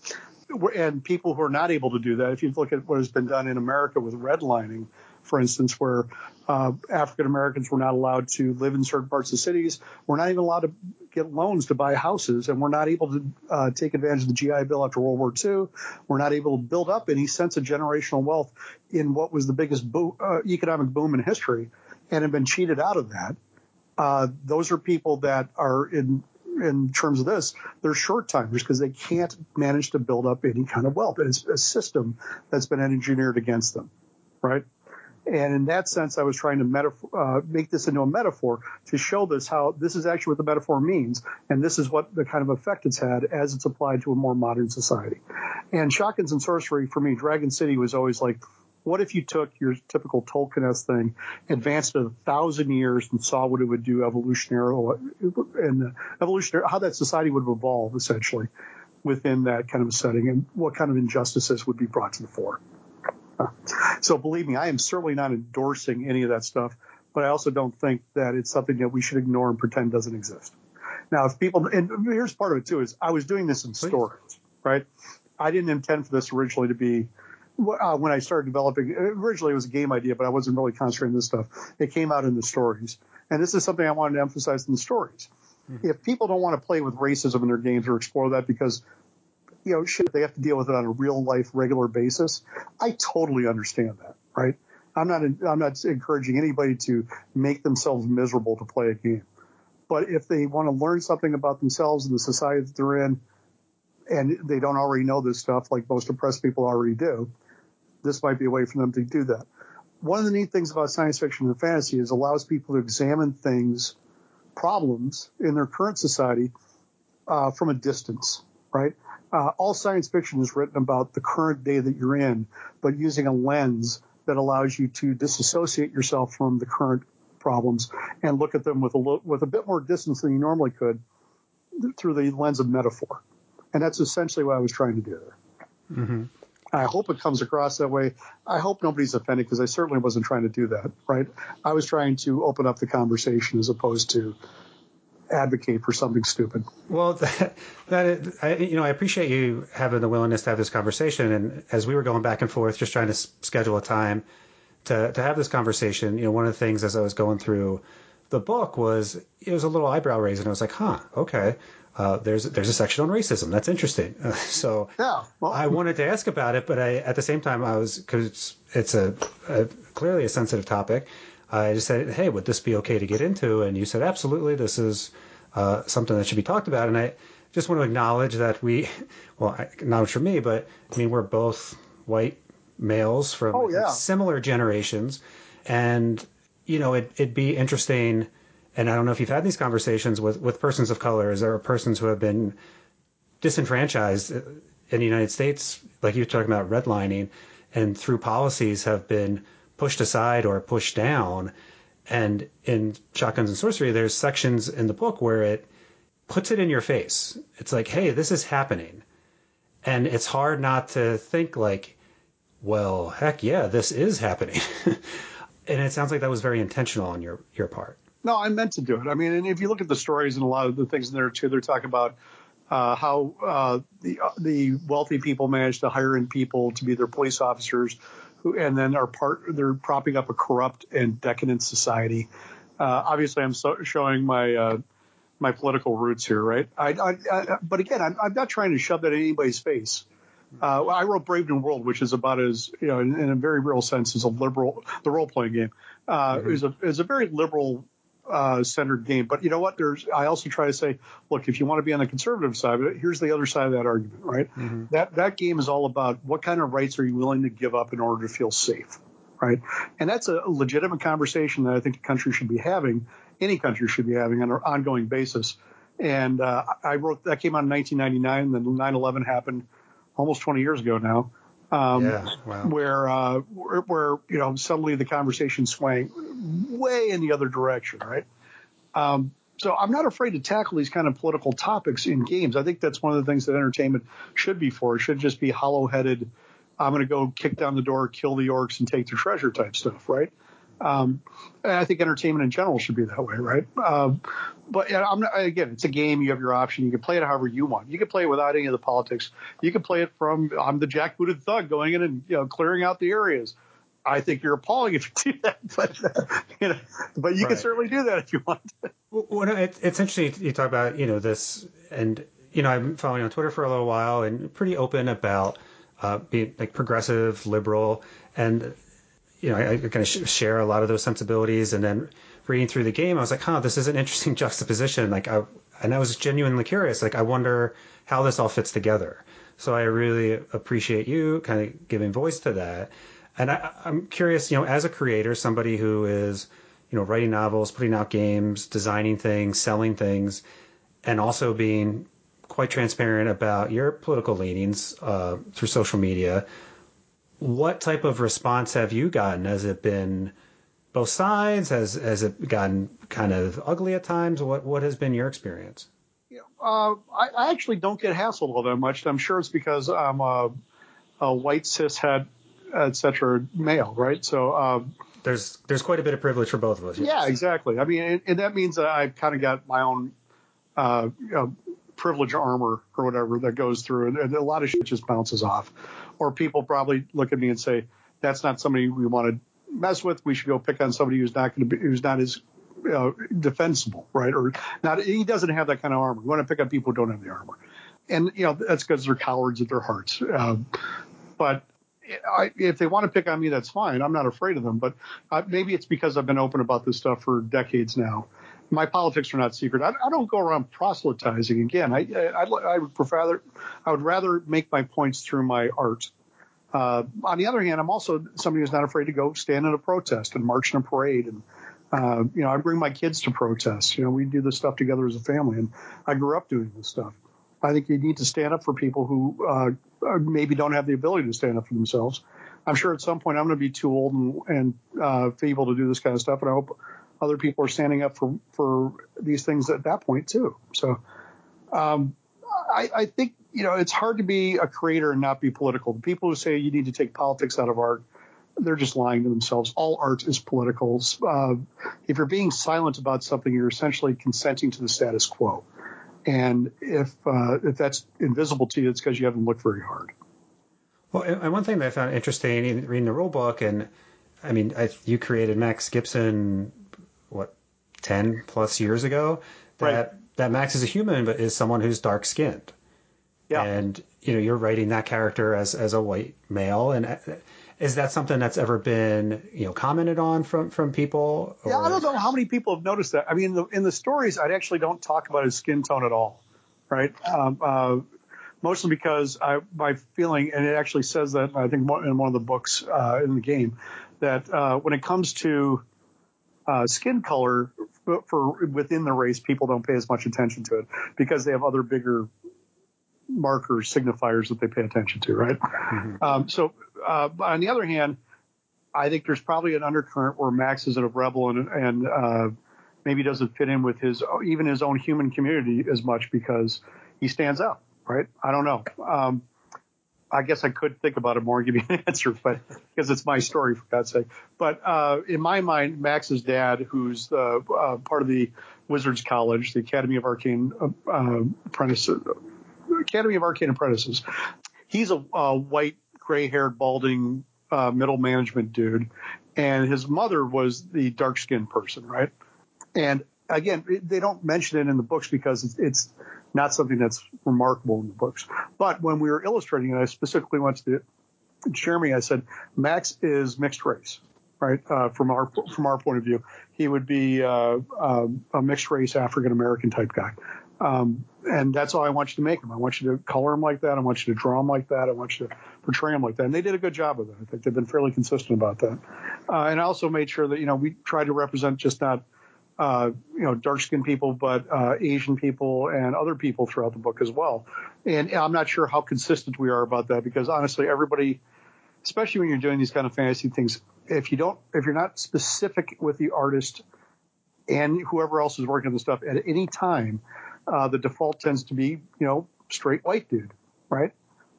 And people who are not able to do that. If you look at what has been done in America with redlining, for instance, where uh, African Americans were not allowed to live in certain parts of cities, we're not even allowed to get loans to buy houses, and we're not able to uh, take advantage of the G I Bill after World War Two. We're not able to build up any sense of generational wealth in what was the biggest bo- uh, economic boom in history, and have been cheated out of that. Uh, those are people that are in in terms of this, they're short timers because they can't manage to build up any kind of wealth. It's a system that's been engineered against them, right? And in that sense, I was trying to metaphor, uh, make this into a metaphor to show this how this is actually what the metaphor means. And this is what the kind of effect it's had as it's applied to a more modern society. And Shotguns and Sorcery, for me, Dragon City was always like, what if you took your typical Tolkien-esque thing, advanced it a thousand years and saw what it would do evolutionary and evolutionary, how that society would evolve essentially within that kind of setting and what kind of injustices would be brought to the fore. So believe me, I am certainly not endorsing any of that stuff, but I also don't think that it's something that we should ignore and pretend doesn't exist. Now, if people – and here's part of it too is I was doing this in stories, right? I didn't intend for this originally to be uh, – when I started developing – originally it was a game idea, but I wasn't really concentrating on this stuff. It came out in the stories, and this is something I wanted to emphasize in the stories. Mm-hmm. If people don't want to play with racism in their games or explore that because – you know, shit, they have to deal with it on a real life, regular basis. I totally understand that, right? I'm not, I'm not encouraging anybody to make themselves miserable to play a game. But if they want to learn something about themselves and the society that they're in, and they don't already know this stuff, like most oppressed people already do, this might be a way for them to do that. One of the neat things about science fiction and fantasy is it allows people to examine things, problems in their current society uh, from a distance, right? Uh, all science fiction is written about the current day that you're in, but using a lens that allows you to disassociate yourself from the current problems and look at them with a lo- with a bit more distance than you normally could th- through the lens of metaphor. And that's essentially what I was trying to do there. Mm-hmm. I hope it comes across that way. I hope nobody's offended because I certainly wasn't trying to do that, right? I was trying to open up the conversation as opposed to advocate for something stupid. Well, that, that is, I, you know, I appreciate you having the willingness to have this conversation. And as we were going back and forth, just trying to s- schedule a time to, to have this conversation, you know, one of the things as I was going through the book was it was a little eyebrow raising. I was like, huh, okay, uh, there's there's a section on racism. That's interesting. Uh, so yeah, well, I wanted to ask about it, but I at the same time I was because it's, it's a, a clearly a sensitive topic. I just said, hey, would this be okay to get into? And you said, absolutely, this is uh, something that should be talked about. And I just want to acknowledge that we, well, acknowledge for me, but I mean, we're both white males from oh, yeah. similar generations. And, you know, it, it'd be interesting, and I don't know if you've had these conversations with, with persons of color, is there persons who have been disenfranchised in the United States, like you were talking about redlining, and through policies have been pushed aside or pushed down. And in Shotguns and Sorcery, there's sections in the book where it puts it in your face. It's like, hey, this is happening. And it's hard not to think like, well, heck yeah, this is happening. And it sounds like that was very intentional on your, your part. No, I meant to do it. I mean, and if you look at the stories and a lot of the things in there too, they're talking about Uh, how uh, the the wealthy people manage to hire in people to be their police officers, who and then are part they're propping up a corrupt and decadent society. Uh, obviously, I'm so, showing my uh, my political roots here, right? I, I, I, but again, I'm, I'm not trying to shove that in anybody's face. Uh, I wrote Brave New World, which is about as, you know, in, in a very real sense, is a liberal, the role-playing game, uh, mm-hmm. is a is a very liberal uh, centered game. But you know what? There's I also try to say, look, if you want to be on the conservative side, here's the other side of that argument, right? Mm-hmm. That that game is all about what kind of rights are you willing to give up in order to feel safe, right? And that's a legitimate conversation that I think the country should be having. Any country should be having on an ongoing basis. And uh, I wrote that came out in nineteen ninety-nine. Then nine eleven happened. Almost twenty years ago now, um, yeah, wow. where, uh, where where you know suddenly the conversation swang way in the other direction, right? Um, so I'm not afraid to tackle these kind of political topics in games. I think that's one of the things that entertainment should be for. It should just be hollow-headed. I'm going to go kick down the door, kill the orcs, and take their treasure type stuff, right? Um, and I think entertainment in general should be that way, right? Um, but I'm not, again, it's a game. You have your option. You can play it however you want. You can play it without any of the politics. You can play it from I'm the jackbooted thug going in and you know clearing out the areas. I think you're appalling if you do that, but uh, you know, but you right. can certainly do that if you want to. Well, no, it, it's interesting you talk about you know this, and you know I've been following on Twitter for a little while and pretty open about uh, being like progressive, liberal, and. You know, I, I kind of sh- share a lot of those sensibilities, and then reading through the game, I was like, "Huh, this is an interesting juxtaposition." Like, I and I was genuinely curious. Like, I wonder how this all fits together. So, I really appreciate you kind of giving voice to that. And I, I'm curious, you know, as a creator, somebody who is, you know, writing novels, putting out games, designing things, selling things, and also being quite transparent about your political leanings uh, through social media. What type of response have you gotten? Has it been both sides? Has has it gotten kind of ugly at times? What what has been your experience? Yeah, uh, I, I actually don't get hassled all that much. I'm sure it's because I'm a, a white cishet, et cetera, male, right? So um, there's there's quite a bit of privilege for both of us. Yes. Yeah, exactly. I mean, and, and that means that I've kind of got my own uh, you know, privilege armor or whatever that goes through, and, and a lot of shit just bounces off. Or people probably look at me and say, that's not somebody we want to mess with. We should go pick on somebody who's not going to be, who's not as you know, defensible, right? Or not, he doesn't have that kind of armor. We want to pick on people who don't have the armor. And, you know, that's because they're cowards at their hearts. Um, but I, if they want to pick on me, that's fine. I'm not afraid of them. But I, maybe it's because I've been open about this stuff for decades now. My politics are not secret. I, I don't go around proselytizing. Again, I, I, I would prefer, I would rather make my points through my art. Uh, on the other hand, I'm also somebody who's not afraid to go stand in a protest and march in a parade. And, uh, you know, I bring my kids to protests. You know, we do this stuff together as a family, and I grew up doing this stuff. I think you need to stand up for people who uh, maybe don't have the ability to stand up for themselves. I'm sure at some point I'm going to be too old and, and uh, feeble to do this kind of stuff, and I hope other people are standing up for, for these things at that point too. So um, I, I think, you know, it's hard to be a creator and not be political. The people who say you need to take politics out of art, they're just lying to themselves. All art is political. Uh, if you're being silent about something, you're essentially consenting to the status quo. And if uh, if that's invisible to you, it's because you haven't looked very hard. Well, and one thing that I found interesting in reading the rule book, and I mean, I, you created Max Gibson what, ten plus years ago, that, right. that Max is a human, but is someone who's dark skinned. Yeah. And, you know, you're writing that character as, as a white male. And is that something that's ever been, you know, commented on from, from people? Or... Yeah. I don't know how many people have noticed that. I mean, in the, in the stories, I actually don't talk about his skin tone at all. Right. Um, uh, mostly because I, my feeling, and it actually says that I think in one of the books uh, in the game that uh, when it comes to, Uh, skin color for, for within the race, people don't pay as much attention to it because they have other bigger markers, signifiers that they pay attention to, right? Mm-hmm. Um, so uh, on the other hand, I think there's probably an undercurrent where Max is a rebel and, and uh, maybe doesn't fit in with his even his own human community as much because he stands out, right? I don't know. Um, I guess I could think about it more and give you an answer, but because it's my story, for God's sake. But uh, in my mind, Max's dad, who's uh, uh, part of the Wizards College, the Academy of Arcane uh, uh, Apprentices, Academy of Arcane Apprentices, he's a, a white, gray-haired, balding, uh, middle management dude, and his mother was the dark-skinned person, right? And again, they don't mention it in the books because it's, it's not something that's remarkable in the books. But when we were illustrating it, I specifically went to the, Jeremy, I said, Max is mixed race, right? Uh, from our from our point of view, he would be uh, uh, a mixed race African American type guy, um, and that's all I want you to make him. I want you to color him like that. I want you to draw him like that. I want you to portray him like that. And they did a good job of that. I think they've been fairly consistent about that. Uh, and I also made sure that you know we tried to represent just not uh, you know dark-skinned people, but uh, Asian people and other people throughout the book as well. And I'm not sure how consistent we are about that because honestly, everybody, especially when you're doing these kind of fantasy things, if you don't, if you're not specific with the artist and whoever else is working on the stuff at any time, uh, the default tends to be, you know, straight white dude, right?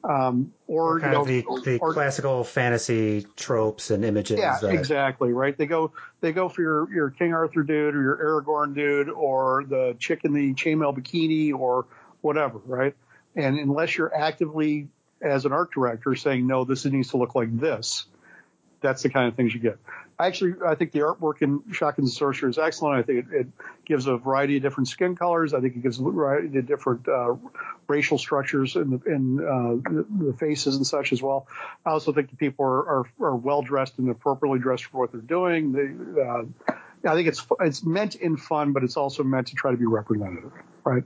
Um, or, or kind you know, of the, the or, classical fantasy tropes and images. Yeah, that... exactly. Right. They go, they go for your, your King Arthur dude or your Aragorn dude or the chick in the chainmail bikini or whatever. Right. And unless you're actively, as an art director, saying, no, this needs to look like this, that's the kind of things you get. Actually, I think the artwork in Shotguns and Sorcery is excellent. I think it, it gives a variety of different skin colors. I think it gives a variety of different uh, racial structures in, the, in uh, the, the faces and such as well. I also think the people are, are, are well-dressed and appropriately dressed for what they're doing. They, uh, I think it's it's meant in fun, but it's also meant to try to be representative, right?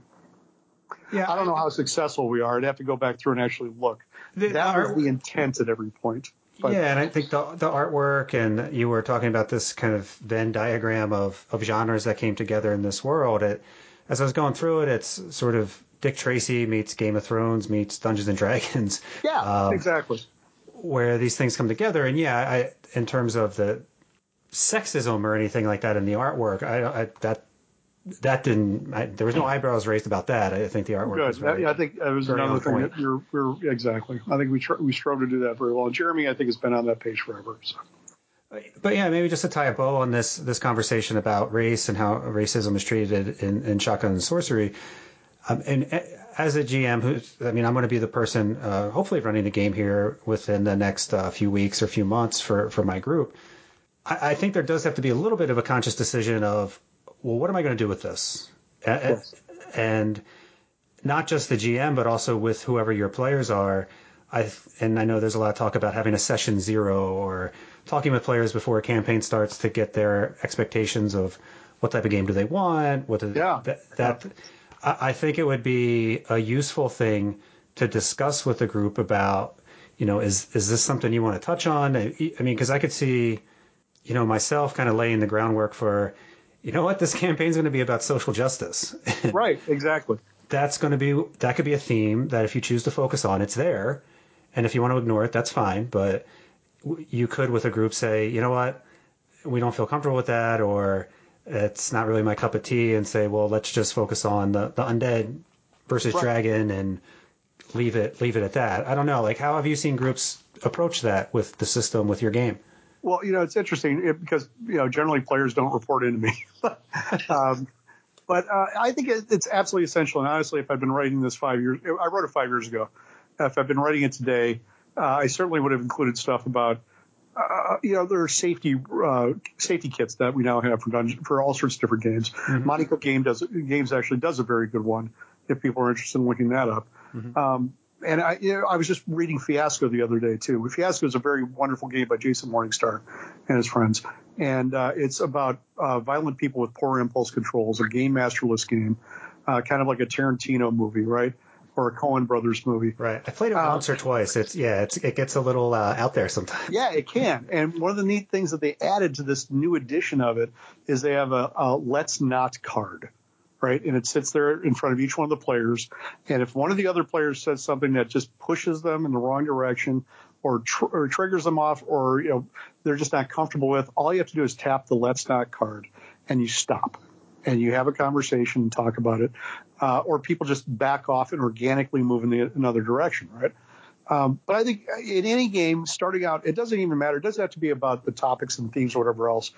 Yeah, I don't know how successful we are. I'd have to go back through and actually look. The, that was the intent at every point. But. Yeah, and I think the the artwork, and you were talking about this kind of Venn diagram of, of genres that came together in this world. It, as I was going through it, it's sort of Dick Tracy meets Game of Thrones meets Dungeons and Dragons. Yeah, um, exactly. Where these things come together. And yeah, I, in terms of the sexism or anything like that in the artwork, I, I that. That didn't. I, there was no eyebrows raised about that. I think the artwork. Good. Was really, yeah, I think that was another thing that you're, we're exactly. I think we tr- we strove to do that very well. And Jeremy, I think, has been on that page forever. So. But yeah, maybe just to tie a bow on this this conversation about race and how racism is treated in, in Shotgun and Sorcery. Um, and as a G M, who's I mean, I'm going to be the person uh, hopefully running the game here within the next uh, few weeks or few months for for my group. I, I think there does have to be a little bit of a conscious decision of, well, what am I going to do with this? Yes. And not just the G M, but also with whoever your players are. I And I know there's a lot of talk about having a session zero or talking with players before a campaign starts to get their expectations of what type of game do they want. What do yeah. they, that, that I think it would be a useful thing to discuss with the group about, you know, is, is this something you want to touch on? I mean, because I could see, you know, myself kind of laying the groundwork for, you know what, this campaign's going to be about social justice. Right, exactly. That's going to be, that could be a theme that if you choose to focus on, it's there. And if you want to ignore it, that's fine. But you could, with a group, say, you know what, we don't feel comfortable with that, or it's not really my cup of tea, and say, well, let's just focus on the, the undead versus right. dragon and leave it, leave it at that. I don't know. Like, how have you seen groups approach that with the system, with your game? Well, you know, it's interesting because, you know, generally players don't report into me. um, but uh, I think it's absolutely essential. And honestly, if I'd been writing this five years, I wrote it five years ago. If I've been writing it today, uh, I certainly would have included stuff about, uh, you know, there are safety uh, safety kits that we now have for dungeon, for all sorts of different games. Mm-hmm. Monaco game does, Games actually does a very good one if people are interested in looking that up. Mm-hmm. Um And I, you know, I was just reading Fiasco the other day, too. Fiasco is a very wonderful game by Jason Morningstar and his friends. And uh, it's about uh, violent people with poor impulse controls, a game masterless game, uh, kind of like a Tarantino movie, right? Or a Coen Brothers movie. Right. I played it um, once or twice. It's Yeah, it's, it gets a little uh, out there sometimes. Yeah, it can. And one of the neat things that they added to this new edition of it is they have a, a Let's Not card. Right. And it sits there in front of each one of the players. And if one of the other players says something that just pushes them in the wrong direction or, tr- or triggers them off or, you know, they're just not comfortable with, all you have to do is tap the Let's Not card and you stop and you have a conversation and talk about it. Uh, or people just back off and organically move in the, another direction. Right. Um, but I think in any game starting out, it doesn't even matter. It doesn't have to be about the topics and themes or whatever else.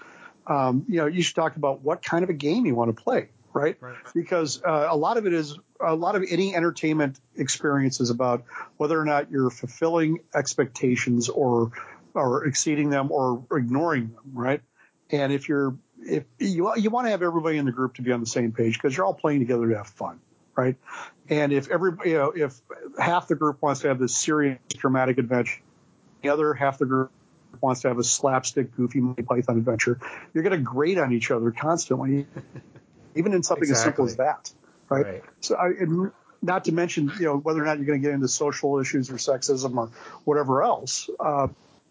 Um, you know, you should talk about what kind of a game you want to play. Right? Right. Because uh, a lot of it is a lot of any entertainment experience is about whether or not you're fulfilling expectations or or exceeding them or ignoring them. Right. And if you're if you you want to have everybody in the group to be on the same page, because you're all playing together to have fun, right? And if everybody, you know, if half the group wants to have this serious dramatic adventure, the other half the group wants to have a slapstick, goofy Monty Python adventure, you're going to grate on each other constantly, even in something exactly. as simple as that, right? right. So, I, and not to mention, you know, whether or not you're going to get into social issues or sexism or whatever else. Uh,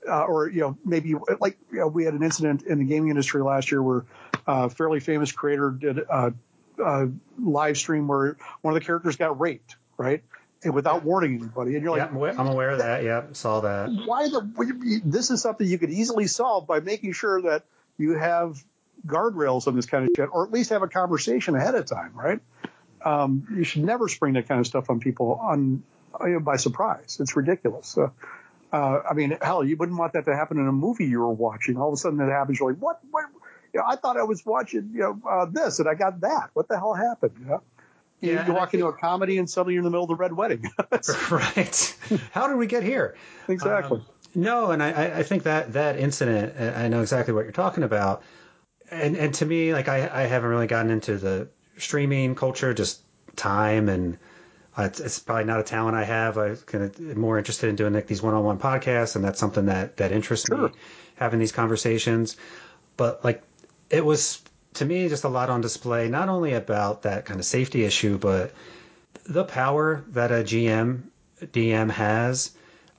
Uh, or, you know, maybe like you know, we had an incident in the gaming industry last year where a uh, fairly famous creator did a, a live stream where one of the characters got raped, right? And without warning anybody. And you're yeah, like, I'm aware of that. Yeah, saw that. Why the? This is something you could easily solve by making sure that you have guardrails on this kind of shit, or at least have a conversation ahead of time, right? Um, you should never spring that kind of stuff on people on you know, by surprise. It's ridiculous. So. Uh, I mean, hell, you wouldn't want that to happen in a movie you were watching. All of a sudden it happens. You're like, what? what? You know, I thought I was watching you know, uh, this and I got that. What the hell happened? You know? You, yeah, you walk into think, a comedy and suddenly you're in the middle of the Red Wedding. Right. How did we get here? Exactly. Um, no, and I, I think that, that incident, I know exactly what you're talking about. And, and to me, like I, I haven't really gotten into the streaming culture, just time and it's probably not a talent I have. I'm kind of more interested in doing like these one-on-one podcasts, and that's something that, that interests sure. me, having these conversations. But like, it was, to me, just a lot on display, not only about that kind of safety issue, but the power that a G M, D M has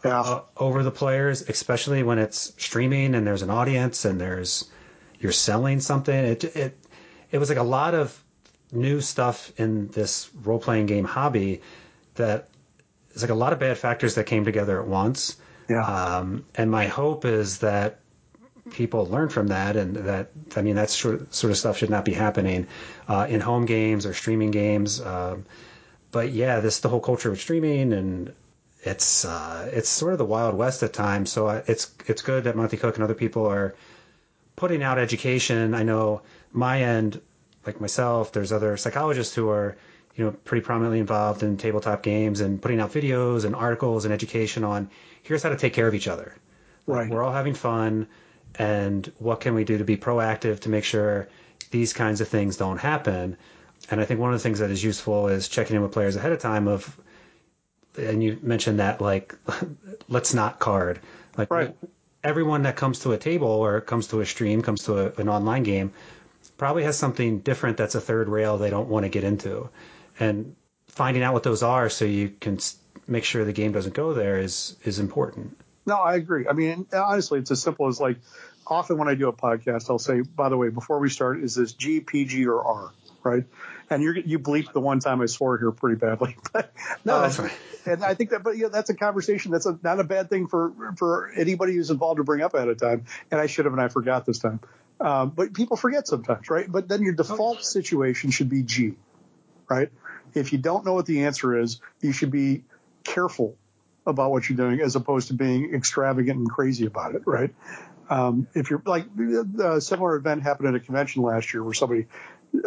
yeah. uh, over the players, especially when it's streaming and there's an audience and there's you're selling something. It it It was like a lot of new stuff in this role-playing game hobby that it's like a lot of bad factors that came together at once. Yeah. Um, and my hope is that people learn from that and that, I mean, that sort of, sort of stuff should not be happening uh, in home games or streaming games. Um, but yeah, this, the whole culture of streaming and it's, uh, it's sort of the Wild West at times. So I, it's, it's good that Monty Cook and other people are putting out education. I know my end, like myself, there's other psychologists who are, you know, pretty prominently involved in tabletop games and putting out videos and articles and education on here's how to take care of each other. Right. Like, we're all having fun. And what can we do to be proactive to make sure these kinds of things don't happen? And I think one of the things that is useful is checking in with players ahead of time of, and you mentioned that, like, let's not card. Like right. everyone that comes to a table or comes to a stream, comes to a, an online game, probably has something different that's a third rail they don't want to get into. And finding out what those are so you can make sure the game doesn't go there is is important. No, I agree. I mean, honestly, it's as simple as, like, often when I do a podcast, I'll say, by the way, before we start, is this G, P G, or R, right? And you're, you bleeped the one time I swore here pretty badly. But, no, that's um, fine. And I think that, but you know, that's a conversation that's a, not a bad thing for, for anybody who's involved to bring up ahead of time. And I should have, and I forgot this time. Um, but people forget sometimes, right? But then your default situation should be G, right? If you don't know what the answer is, you should be careful about what you're doing as opposed to being extravagant and crazy about it, right? Um, if you're like a similar event happened at a convention last year where somebody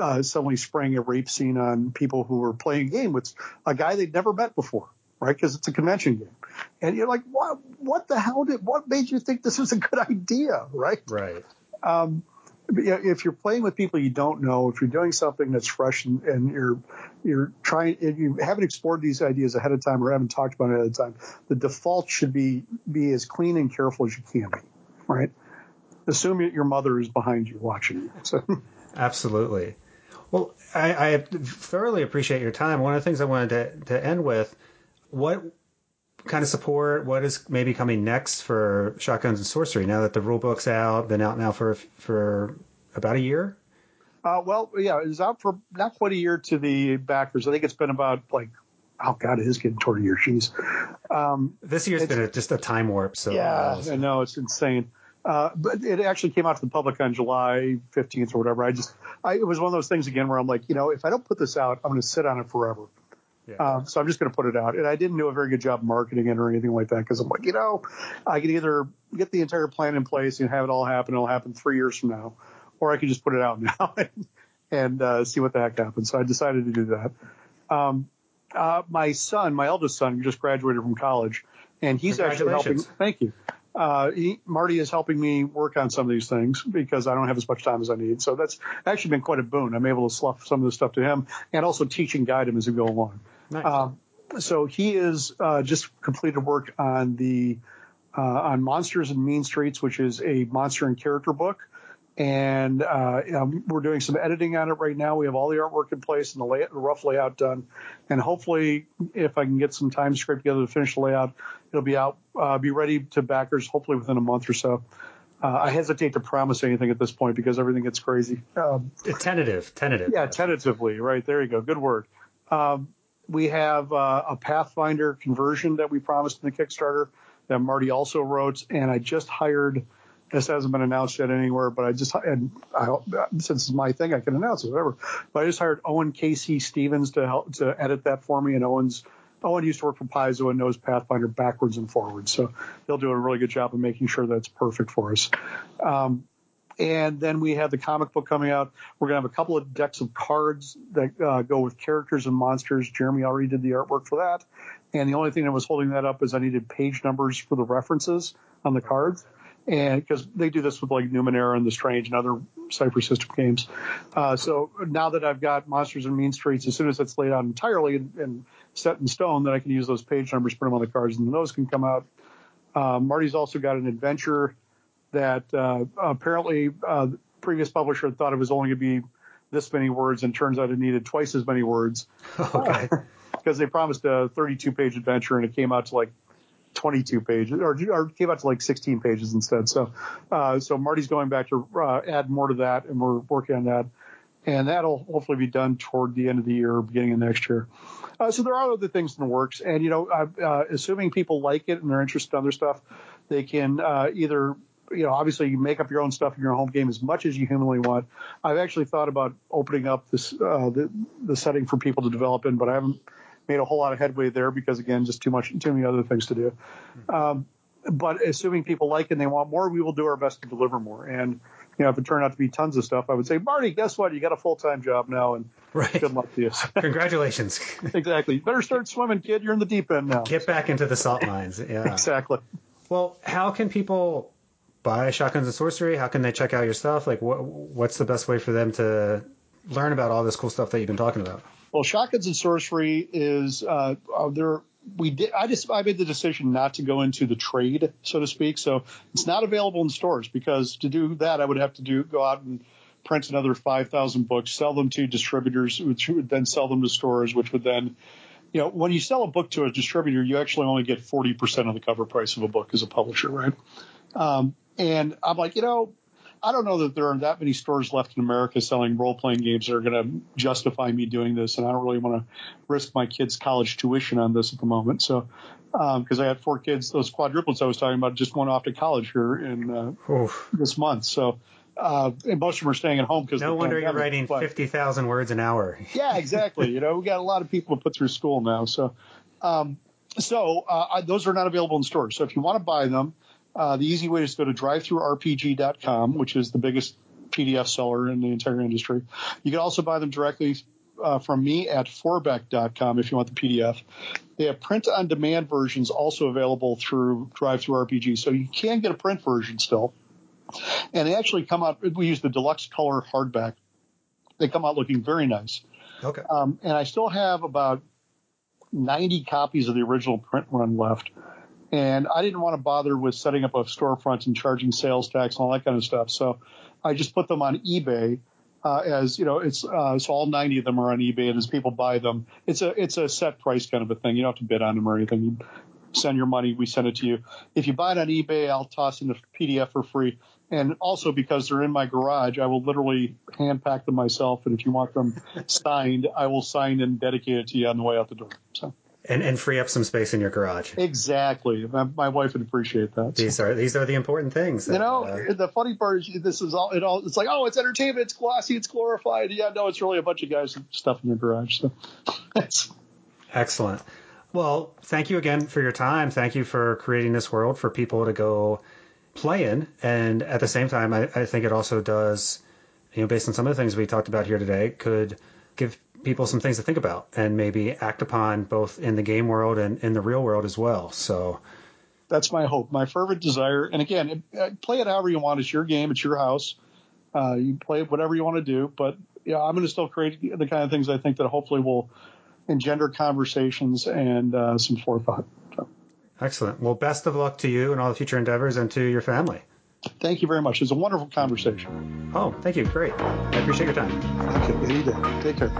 uh, suddenly sprang a rape scene on people who were playing a game with a guy they'd never met before, right? Because it's a convention game. And you're like, what, what the hell did, what made you think this was a good idea, right? Right. Um, if you're playing with people you don't know, if you're doing something that's fresh and, and you're you're trying, and you haven't explored these ideas ahead of time or haven't talked about it ahead of time, the default should be be as clean and careful as you can be, right? Assume that your mother is behind you watching you. So. Absolutely. Well, I, I thoroughly appreciate your time. One of the things I wanted to, to end with, what kind of support, what is maybe coming next for Shotguns and Sorcery now that the rule book's out, been out now for for about a year? Uh, well, yeah, it was out for not quite a year to the backers. I think it's been about like, oh, God, it is getting toward a year. Jeez. Um, this year's been a, just a time warp. So yeah, I know. It's insane. Uh, but it actually came out to the public on July fifteenth or whatever. I just, I, it was one of those things again where I'm like, you know, if I don't put this out, I'm going to sit on it forever. Yeah. Um, so I'm just going to put it out. And I didn't do a very good job marketing it or anything like that because I'm like, you know, I can either get the entire plan in place and have it all happen. It'll happen three years from now. Or I can just put it out now and, and uh, see what the heck happens. So I decided to do that. Um, uh, my son, my eldest son, just graduated from college. And he's actually helping. Thank you. Uh, he, Marty is helping me work on some of these things because I don't have as much time as I need. So that's actually been quite a boon. I'm able to slough some of this stuff to him and also teach and guide him as we go along. Nice. Um, so he is uh, just completed work on the uh, on Monsters and Mean Streets, which is a monster and character book. And uh, um, we're doing some editing on it right now. We have all the artwork in place and the, layout, the rough layout done. And hopefully, if I can get some time scraped together to finish the layout, it'll be out, uh, be ready to backers hopefully within a month or so. Uh, I hesitate to promise anything at this point because everything gets crazy. Um, tentative, tentative. Yeah, tentatively. Right. There you go. Good word. Um, we have uh, a Pathfinder conversion that we promised in the Kickstarter that Marty also wrote. And I just hired... This hasn't been announced yet anywhere, but I just, and I, since it's my thing, I can announce it, whatever. But I just hired Owen Casey Stevens to help to edit that for me. And Owen's, Owen used to work for Paizo and knows Pathfinder backwards and forwards. So he'll do a really good job of making sure that's perfect for us. Um, and then we have the comic book coming out. We're going to have a couple of decks of cards that uh, go with characters and monsters. Jeremy already did the artwork for that. And the only thing that was holding that up is I needed page numbers for the references on the cards. And because they do this with like Numenera and The Strange and other Cypher System games. Uh, so now that I've got Monsters and Mean Streets, as soon as it's laid out entirely and, and set in stone, then I can use those page numbers, print them on the cards, and those can come out. Uh, Marty's also got an adventure that uh, apparently uh, the previous publisher thought it was only going to be this many words, and turns out it needed twice as many words. Okay. Because they promised a thirty-two page adventure, and it came out to like twenty-two pages, or, or came out to like sixteen pages instead. So, uh, so Marty's going back to uh, add more to that, and we're working on that, and that'll hopefully be done toward the end of the year, beginning of next year. Uh, so there are other things in the works, and you know, uh, uh, assuming people like it and they're interested in other stuff, they can uh, either, you know, obviously you make up your own stuff in your home game as much as you humanly want. I've actually thought about opening up this uh, the the setting for people to develop in, but I haven't made a whole lot of headway there because, again, just too much, too many other things to do. Um, but assuming people like and they want more, we will do our best to deliver more. And you know, if it turned out to be tons of stuff, I would say, Marty, guess what? You got a full time job now, and right. Good luck to you. Congratulations. Exactly. You better start swimming, kid. You're in the deep end now. Get back into the salt mines. Yeah. Exactly. Well, how can people buy Shotguns and Sorcery? How can they check out your stuff? Like, what what's the best way for them to learn about all this cool stuff that you've been talking about? Well, Shotguns and Sorcery is uh, there. We did. I just I made the decision not to go into the trade, so to speak. So it's not available in stores, because to do that, I would have to do go out and print another five thousand books, sell them to distributors, which would then sell them to stores, which would then, you know, when you sell a book to a distributor, you actually only get forty percent of the cover price of a book as a publisher, right? Um, and I'm like, you know, I don't know that there are that many stores left in America selling role-playing games that are going to justify me doing this, and I don't really want to risk my kids' college tuition on this at the moment. So, because um, I had four kids, those quadruplets I was talking about just went off to college here in uh, this month. So, uh, and most of them are staying at home because no wonder you're writing fifty thousand words an hour. Yeah, exactly. You know, we got a lot of people to put through school now. So, um, so uh, I, those are not available in stores. So, if you want to buy them. Uh, the easy way is to go to drive through R P G dot com, which is the biggest P D F seller in the entire industry. You can also buy them directly uh, from me at forbeck dot com if you want the P D F. They have print-on-demand versions also available through drive through R P G, so you can get a print version still. And they actually come out – we use the deluxe color hardback. They come out looking very nice. Okay. Um, and I still have about ninety copies of the original print run left. And I didn't want to bother with setting up a storefront and charging sales tax and all that kind of stuff. So I just put them on eBay uh, as, you know, it's uh, so all ninety of them are on eBay. And as people buy them, it's a it's a set price kind of a thing. You don't have to bid on them or anything. You send your money. We send it to you. If you buy it on eBay, I'll toss in the P D F for free. And also because they're in my garage, I will literally hand pack them myself. And if you want them signed, I will sign and dedicate it to you on the way out the door. So. And, and free up some space in your garage. Exactly. My, my wife would appreciate that. So. These are these are the important things. That, you know, uh, the funny part is this is all, it all. It's like, oh, it's entertainment, it's glossy, it's glorified. Yeah, no, it's really a bunch of guys stuff in your garage. So. Excellent. Well, thank you again for your time. Thank you for creating this world for people to go play in. And at the same time, I, I think it also does, you know, based on some of the things we talked about here today, could give people some things to think about and maybe act upon both in the game world and in the real world as well. So That's my hope, my fervent desire. And again, it, play it however you want. It's your game. It's your house. Uh, you play it whatever you want to do. But yeah, I'm going to still create the kind of things I think that hopefully will engender conversations and uh, some forethought. So. Excellent. Well, best of luck to you and all the future endeavors and to your family. Thank you very much. It was a wonderful conversation. Oh, thank you. Great. I appreciate your time. Okay, you did. Take care.